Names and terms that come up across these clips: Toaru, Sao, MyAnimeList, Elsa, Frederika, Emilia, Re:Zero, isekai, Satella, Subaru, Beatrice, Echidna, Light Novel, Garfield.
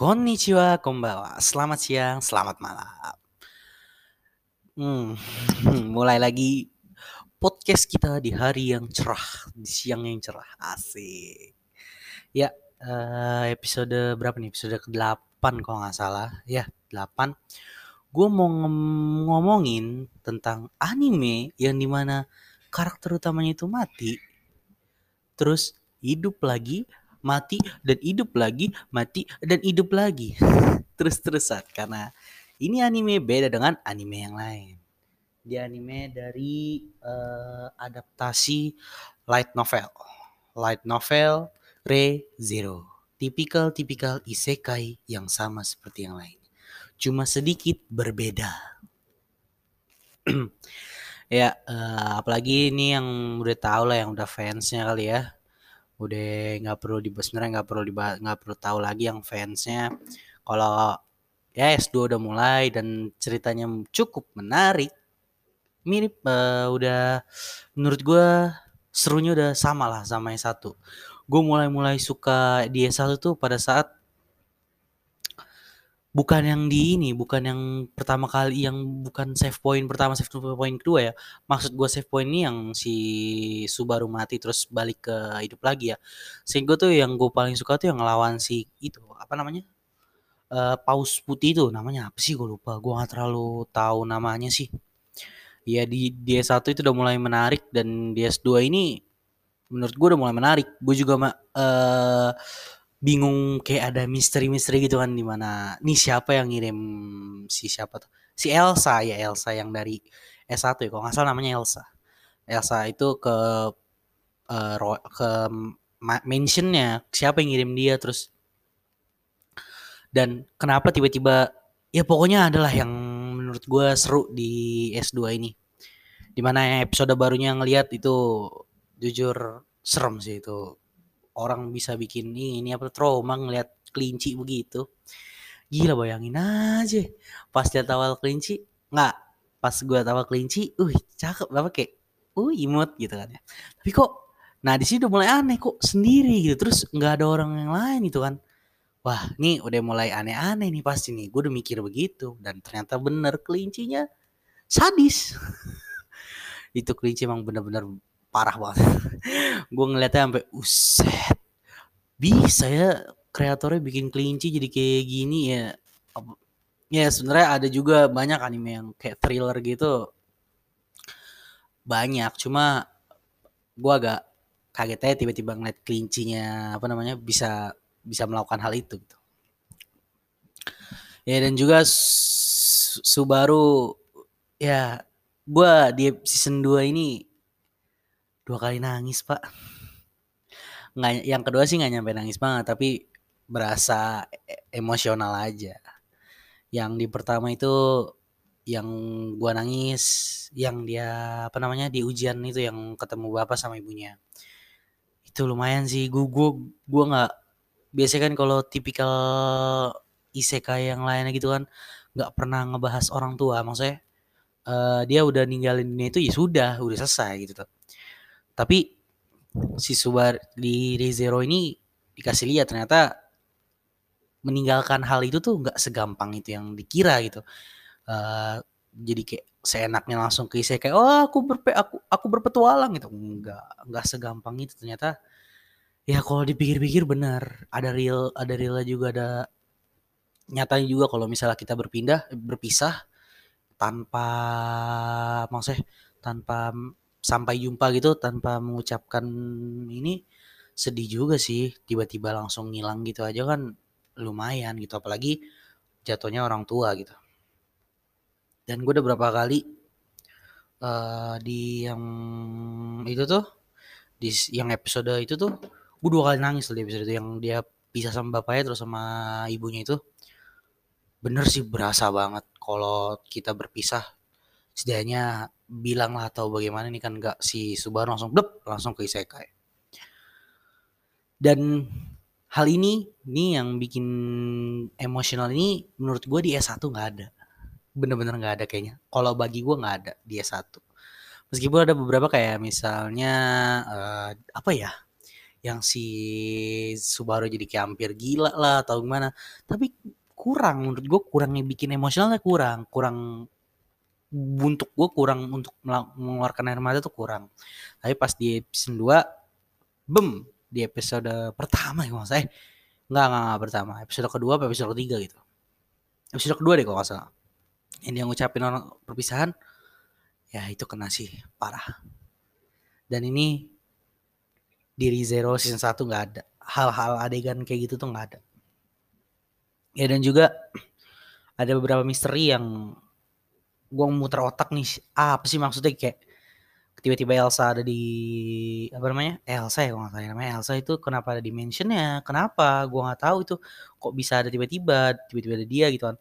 Konnichiwa, konbawa. Selamat siang, selamat malam. Mulai lagi podcast kita di hari yang cerah, di siang yang cerah. Asik. Ya, episode berapa nih? Episode ke-8 kalau nggak salah. Ya, 8. Gue mau ngomongin tentang anime yang dimana karakter utamanya itu mati, terus hidup lagi, mati, dan hidup lagi, mati, dan hidup lagi. Terus-terusan, karena ini anime beda dengan anime yang lain. Dia anime dari adaptasi light novel. Light novel Re:Zero. Tipikal-tipikal isekai yang sama seperti yang lain. Cuma sedikit berbeda. Ya, apalagi ini yang udah tahu lah, yang udah fansnya kali ya. Udah nggak perlu dibahas, nggak perlu tahu lagi yang fansnya. Kalau ya S2 udah mulai dan ceritanya cukup menarik, mirip udah menurut gue serunya udah sama lah sama S1. Gue mulai suka di S1 tuh pada saat bukan save point kedua ya. Maksud gue save point ini yang si Subaru mati terus balik ke hidup lagi ya. Sehingga tuh yang gue paling suka tuh yang ngelawan si itu, apa namanya? Paus putih itu, namanya apa sih gue lupa. Gue gak terlalu tahu namanya sih. Ya di S1 itu udah mulai menarik, dan di S2 ini menurut gue udah mulai menarik. Gue juga bingung, kayak ada misteri-misteri gitu kan, di mana nih siapa yang ngirim si Elsa ya, Elsa yang dari S1 ya kalau nggak salah namanya Elsa. Elsa itu ke mansionnya, siapa yang ngirim dia terus, dan kenapa tiba-tiba ya, pokoknya adalah yang menurut gue seru di S2 ini, di mana episode barunya ngelihat itu jujur serem sih itu. Orang bisa bikin ini apa, trauma ngeliat kelinci begitu. Gila, bayangin aja pas lihat awal kelinci. Enggak, pas gue awal kelinci, cakep apa kayak imut gitu kan ya. Tapi kok nah di sini udah mulai aneh, kok sendiri gitu, terus enggak ada orang yang lain gitu kan. Wah, nih udah mulai aneh-aneh nih pasti nih. Gue udah mikir begitu, dan ternyata bener kelincinya sadis. Itu kelinci emang bener-bener parah banget. Gue ngeliatnya sampai uset. Bisa ya kreatornya bikin kelinci jadi kayak gini ya. Ya sebenarnya ada juga banyak anime yang kayak thriller gitu. Banyak, cuma gue agak kaget aja tiba-tiba ngeliat kelincinya bisa melakukan hal itu gitu. Ya, dan juga Subaru ya, gue di season 2 ini 2 kali nangis, Pak. Nggak, yang kedua sih nggak nyampe nangis banget, tapi berasa emosional aja. Yang di pertama itu yang gua nangis, yang dia di ujian itu yang ketemu bapak sama ibunya. Itu lumayan sih. Gua nggak, biasanya kan kalau tipikal isekai yang lainnya gitu kan nggak pernah ngebahas orang tua, maksudnya dia udah ninggalin dunia itu ya sudah selesai gitu tuh. Tapi si Subaru di Re:Zero ini dikasih lihat ternyata meninggalkan hal itu tuh nggak segampang itu yang dikira gitu. Jadi kayak seenaknya langsung ke isekai, aku berpetualang gitu. Nggak segampang itu ternyata. Ya kalau dipikir-pikir benar, ada realnya juga, ada nyatanya juga kalau misalnya kita berpisah tanpa sampai jumpa gitu, tanpa mengucapkan ini, sedih juga sih tiba-tiba langsung ngilang gitu aja kan, lumayan gitu, apalagi jatuhnya orang tua gitu. Dan gue udah berapa kali di yang itu tuh, di yang episode itu tuh gue 2 kali nangis loh di episode itu, yang dia pisah sama bapaknya terus sama ibunya itu. Bener sih, berasa banget kalau kita berpisah. Setidaknya bilanglah atau bagaimana, ini kan enggak, si Subaru langsung ke isekai. Dan hal ini yang bikin emosional ini menurut gue di S1 enggak ada. Bener-bener enggak ada kayaknya. Kalau bagi gue enggak ada di S1. Meskipun ada beberapa kayak misalnya apa ya, yang si Subaru jadi kayak hampir gila lah atau gimana, tapi kurang, menurut gue kurangnya bikin emosionalnya kurang untuk gue, kurang untuk mengeluarkan air mata tuh kurang. Tapi pas di episode 2 bem, di episode pertama ya mas, enggak pertama, episode kedua apa episode ketiga gitu, episode kedua deh kalau nggak salah, yang dia ngucapin orang perpisahan ya, itu kena sih parah. Dan ini di Re:Zero season 1 nggak ada hal-hal adegan kayak gitu tuh, nggak ada ya. Dan juga ada beberapa misteri yang gue muter otak nih, apa sih maksudnya, kayak tiba-tiba Elsa ada di apa namanya, Elsa ya kalau nggak salah namanya, Elsa itu kenapa ada di mansionnya, kenapa gue nggak tahu itu kok bisa ada tiba-tiba ada dia gitu kan.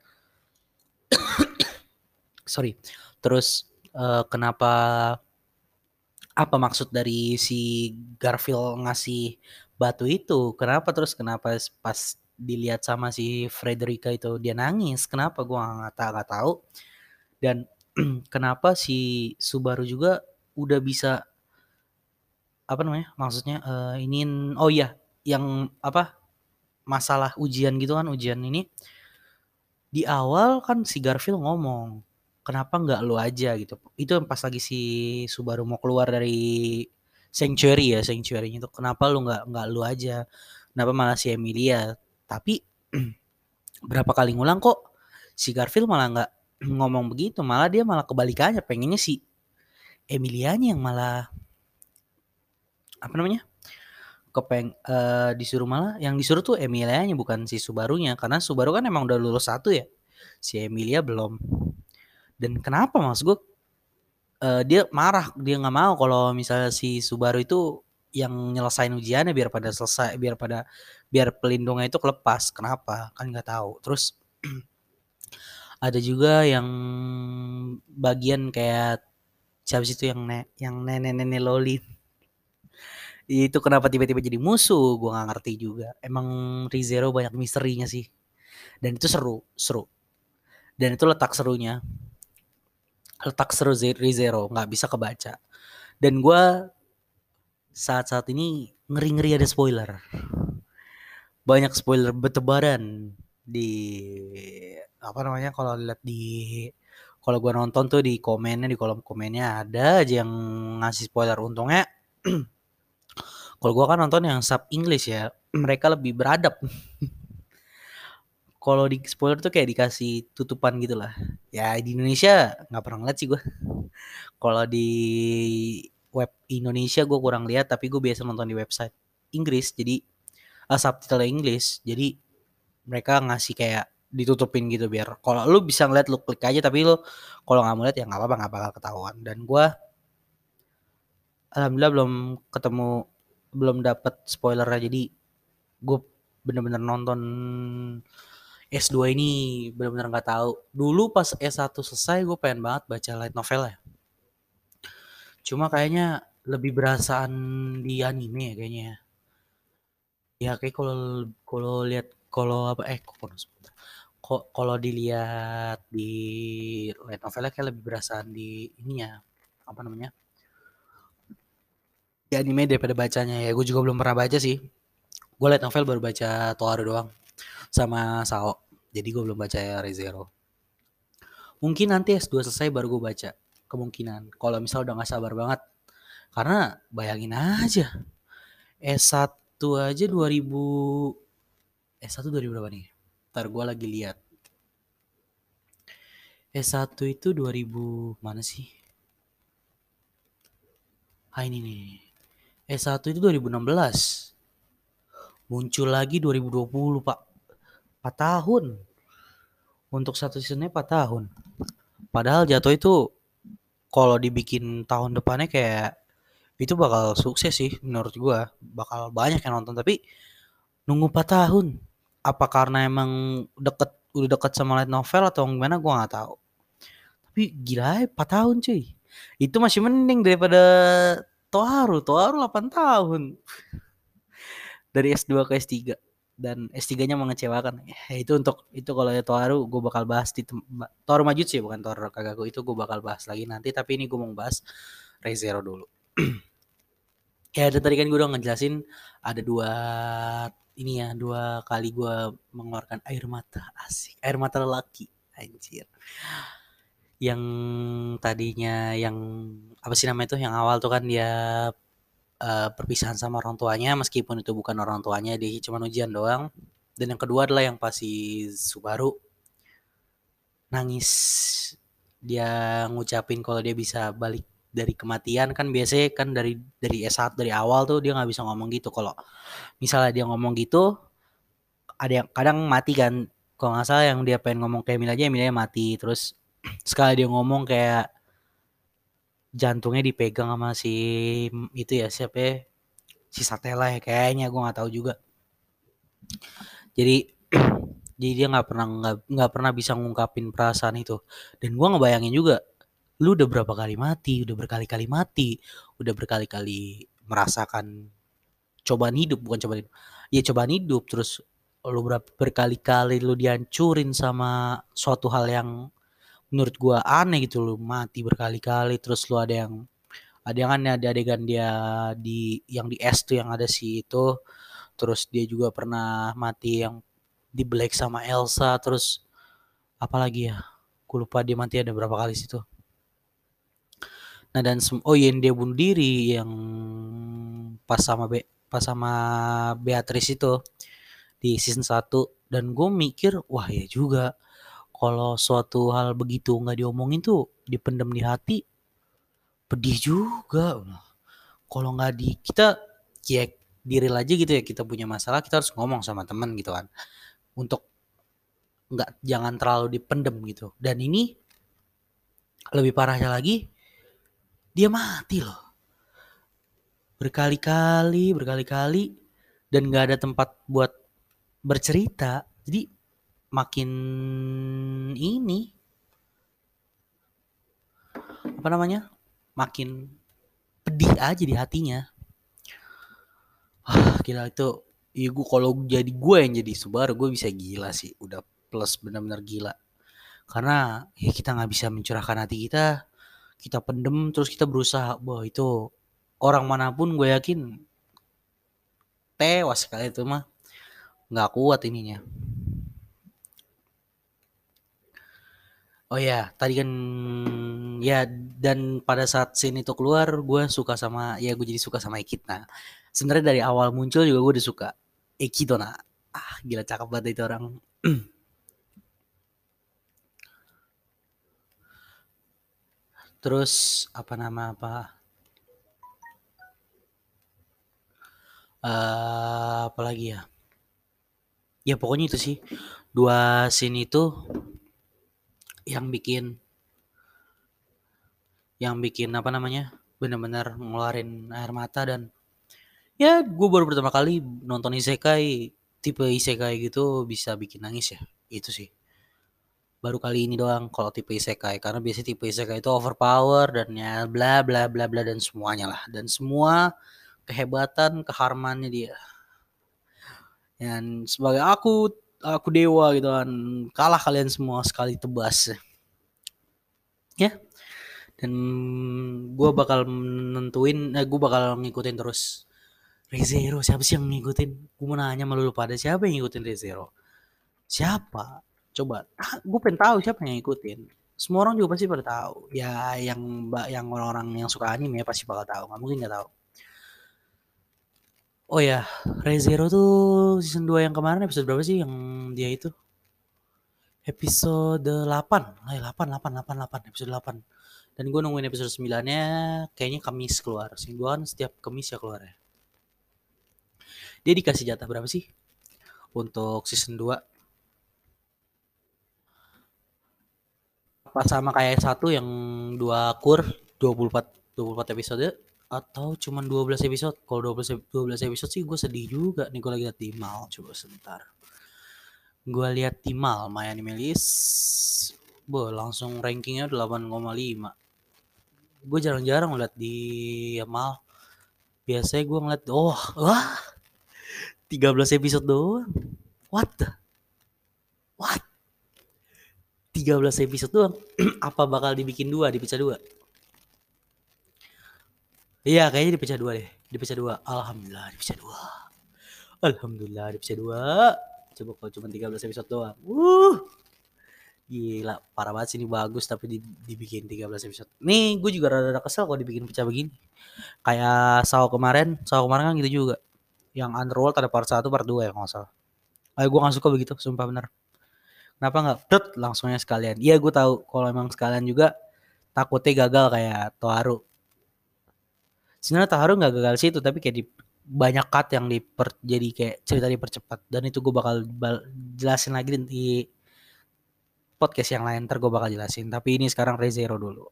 Sorry. Terus kenapa, apa maksud dari si Garfield ngasih batu itu, kenapa, terus kenapa pas dilihat sama si Frederika itu dia nangis, kenapa gue nggak tahu. Dan kenapa si Subaru juga udah bisa apa namanya, maksudnya ingin, oh iya, yang apa, masalah ujian gitu kan, ujian ini di awal kan si Garfield ngomong kenapa nggak lu aja gitu, itu pas lagi si Subaru mau keluar dari sanctuary ya, sanctuary itu, kenapa lu nggak lu aja, kenapa malah si Emilia. Tapi berapa kali ngulang kok si Garfield malah nggak ngomong begitu, malah dia malah kebalikannya, pengennya si Emilianya yang malah apa namanya, disuruh, malah yang disuruh tuh Emilianya bukan si Subarunya, karena Subaru kan emang udah lulus 1 ya, si Emilia belum. Dan kenapa maksud gue dia marah, dia nggak mau kalau misalnya si Subaru itu yang nyelesain ujiannya biar pada selesai, biar pelindungnya itu kelepas, kenapa kan nggak tahu. Terus ada juga yang bagian kayak siapa sih itu yang nenek-nenek loli itu, kenapa tiba-tiba jadi musuh, gue nggak ngerti juga. Emang Re:Zero banyak misterinya sih, dan itu seru, dan itu letak seru Re:Zero nggak bisa kebaca. Dan gue saat ini ngeri ada spoiler, banyak spoiler bertebaran di apa namanya, kalau lihat di, kalau gue nonton tuh di komennya, di kolom komennya ada aja yang ngasih spoiler. Untungnya kalau gue kan nonton yang sub English ya, mereka lebih beradab. Kalau di spoiler tuh kayak dikasih tutupan gitu lah. Ya di Indonesia gak pernah ngeliat sih gue. Kalau di web Indonesia gue kurang lihat, tapi gue biasa nonton di website Inggris, jadi subtitle Inggris, jadi mereka ngasih kayak ditutupin gitu biar kalau lu bisa ngeliat lu klik aja, tapi lu kalau nggak mau lihat ya nggak apa-apa, nggak bakal ketahuan. Dan gue alhamdulillah belum dapet spoilernya, jadi gue bener-bener nonton S2 ini bener-bener nggak tahu. Dulu pas S1 selesai gue pengen banget baca light novel ya, cuma kayaknya lebih berasaan di anime ya kayaknya ya, kayak kalau lihat, kalau apa kalau dilihat di light novelnya kayak lebih berasaan di ininya apa namanya, di anime daripada bacanya. Ya gue juga belum pernah baca sih, gue light novel baru baca Toaru doang sama Sao, jadi gue belum baca ya Re:Zero. Mungkin nanti S2 selesai baru gue baca, kemungkinan, kalau misal udah gak sabar banget. Karena bayangin aja S1 aja 2000 berapa nih? Ntar gue lagi lihat. S1 itu 2000 mana sih? Ah ini nih. S1 itu 2016. Muncul lagi 2020 pak. 4 tahun. Untuk satu seasonnya 4 tahun. Padahal jatuh itu kalau dibikin tahun depannya kayak itu bakal sukses sih menurut gue. Bakal banyak yang nonton, tapi nunggu 4 tahun. Apa karena emang udah deket sama light novel atau gimana gue gak tahu. Tapi gila 4 tahun cuy, itu masih mending daripada Toaru 8 tahun dari S2 ke S3, dan S3 nya mengecewakan ya, itu kalau ya Toaru gue bakal bahas di Toaru Majutsu ya, bukan Toaru Kagaku, itu gue bakal bahas lagi nanti. Tapi ini gue mau bahas Re:Zero dulu. Ya tadi kan gue udah ngejelasin ada dua kali gue mengeluarkan air mata, asik, air mata lelaki, anjir. Yang tadinya yang apa sih namanya tuh, yang awal tuh kan dia perpisahan sama orang tuanya, meskipun itu bukan orang tuanya, dia cuma ujian doang. Dan yang kedua adalah yang pas si Subaru nangis, dia ngucapin kalau dia bisa balik dari kematian. Kan biasanya kan dari S1 dari awal tuh dia nggak bisa ngomong gitu. Kalau misalnya dia ngomong gitu ada yang kadang mati kan, kalau nggak salah yang dia pengen ngomong kayak Emilia aja, Emilia mati. Terus sekali dia ngomong kayak jantungnya dipegang sama si itu ya, siapa ya, si Satella ya kayaknya, gue nggak tahu juga. Jadi dia nggak pernah bisa ngungkapin perasaan itu. Dan gue ngebayangin juga, lu udah berapa kali mati, udah berkali-kali mati, udah berkali-kali merasakan cobaan hidup, bukan cobaan hidup, ya cobaan hidup, terus lu berkali-kali lu dihancurin sama suatu hal yang menurut gua aneh gitu, lu mati berkali-kali. Terus lu ada adegan dia di S tuh yang ada si itu, terus dia juga pernah mati yang di black sama Elsa, terus apalagi ya, gua lupa dia mati ada berapa kali situ. Nah dan yang dia bunuh diri yang pas sama Beatrice itu di season 1. Dan gue mikir, wah ya juga, kalau suatu hal begitu nggak diomongin tuh, dipendam di hati, pedih juga. Kalau nggak kita ya diril aja gitu ya, kita punya masalah kita harus ngomong sama teman gitu kan, untuk jangan terlalu dipendam gitu. Dan ini lebih parahnya lagi, dia mati loh berkali-kali dan gak ada tempat buat bercerita. Jadi makin ini apa namanya, makin pedih aja di hatinya. Gila itu ya, gue kalau jadi gue yang jadi Subaru gue bisa gila sih, udah plus benar-benar gila. Karena ya kita gak bisa mencurahkan hati kita pendem, terus kita berusaha. Wah itu orang manapun gue yakin tewas sekali itu mah, nggak kuat ininya. Oh ya tadi kan ya, dan pada saat scene itu keluar gue suka sama, ya gue jadi suka sama Echidna. Sebenarnya dari awal muncul juga gue udah suka Echidna. Gila cakep banget itu orang. Terus apalagi ya? Ya pokoknya itu sih, dua scene itu yang bikin apa namanya, benar-benar ngeluarin air mata. Dan ya gue baru pertama kali nonton isekai, tipe isekai gitu bisa bikin nangis ya, itu sih. Baru kali ini doang kalau tipe isekai, karena biasanya tipe isekai itu overpower dan ya bla bla bla bla dan semuanya lah, dan semua kehebatan keharmannya dia. Dan sebagai aku dewa gitu kan, kalah kalian semua sekali tebas. Ya. Dan gue bakal ngikutin terus Re:Zero. Siapa sih yang ngikutin? Gue mau nanya sama lu pada, siapa yang ngikutin Re:Zero? Siapa? Coba, gue pengen tahu siapa yang ngikutin. Semua orang juga pasti pada tahu. Ya yang orang-orang yang suka anime ya pasti bakal tahu. Nggak mungkin nggak tahu. Oh ya, Re:Zero tuh season 2 yang kemarin episode berapa sih yang dia itu? Episode 8. Episode 8. Dan gue nungguin episode 9-nya kayaknya Kamis keluar. Season 2 kan setiap Kamis ya keluar ya. Dia dikasih jatah berapa sih untuk season 2? Pas sama kayak satu yang 2 kur 24 episode atau cuman 12 episode. Kalau 12 episode sih gue sedih juga. Nih gue lagi lihat di Mal, coba sebentar. Gue lihat di Mal MyAnimeList. Boh, langsung rankingnya 8,5. Gue jarang-jarang ngeliat di Mal. Biasanya gue ngeliat 13 episode doang. What? 13 episode doang. Apa bakal dipecah dua? Iya, kayaknya dipecah dua deh. Dipecah dua. Alhamdulillah dipecah dua. Alhamdulillah dipecah dua. Coba kalau cuma 13 episode doang. Gila, parah banget sih ini, bagus tapi dibikin 13 episode. Nih, gue juga rada-rada kesel kalau dibikin pecah begini. Kayak Sao kemarin kan gitu juga. Yang Underworld ada part 1, part 2 ya kalau nggak salah. Ayo, gue nggak suka begitu, sumpah bener. Kenapa nggak dot langsungnya sekalian? Iya, gue tahu kalau emang sekalian juga takutnya gagal kayak Toaru. Sebenarnya Toaru nggak gagal sih itu, tapi kayak di banyak cut yang jadi kayak cerita dipercepat. Dan itu gue bakal jelasin lagi di podcast yang lain, ntar gue bakal jelasin. Tapi ini sekarang Re:Zero dulu.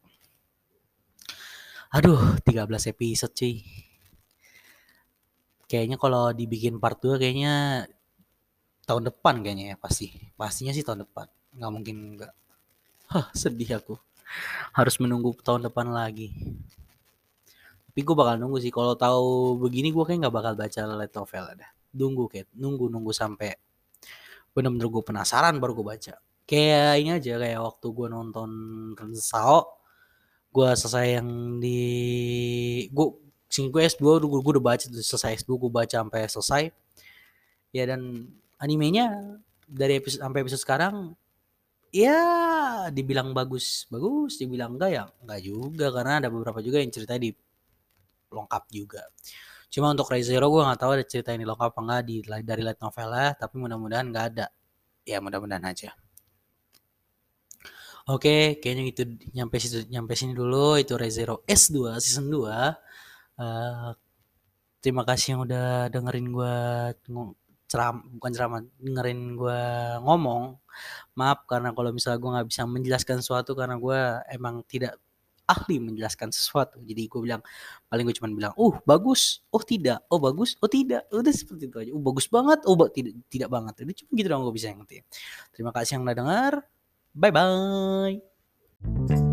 Aduh, 13 episode cuy. Kayaknya kalau dibikin part 2 kayaknya tahun depan kayaknya ya, pasti. Pastinya sih tahun depan. Nggak mungkin enggak. Hah, sedih aku. Harus menunggu tahun depan lagi. Tapi gue bakal nunggu sih. Kalau tahu begini gue kayak nggak bakal baca Light Novel ada. Nunggu sampai bener-bener gue penasaran baru gue baca. Kayak ini aja, kayak waktu gue nonton Sao, gue selesai yang di gue S2, gue udah baca selesai S2, gue baca sampai selesai ya. Dan animenya dari episode sampai episode sekarang ya dibilang bagus, dibilang enggak ya enggak juga, karena ada beberapa juga yang ceritanya di lengkap juga. Cuma untuk Re:Zero gue nggak tahu ada cerita yang dilengkap apa enggak dari Light Novel lah, tapi mudah-mudahan nggak ada ya, mudah-mudahan aja. Oke, kayaknya itu nyampe sini dulu. Itu Re:Zero S2 season 2. Terima kasih yang udah dengerin gue dengerin gue ngomong. Maaf karena kalau misalnya gue nggak bisa menjelaskan sesuatu karena gue emang tidak ahli menjelaskan sesuatu. Jadi gue bilang, paling gue cuma bilang, bagus, oh tidak, oh bagus, oh tidak, udah seperti itu aja. Oh bagus banget, oh tidak banget. Jadi cuma gitu doang gue bisa ngerti. Terima kasih yang udah denger. Bye-bye.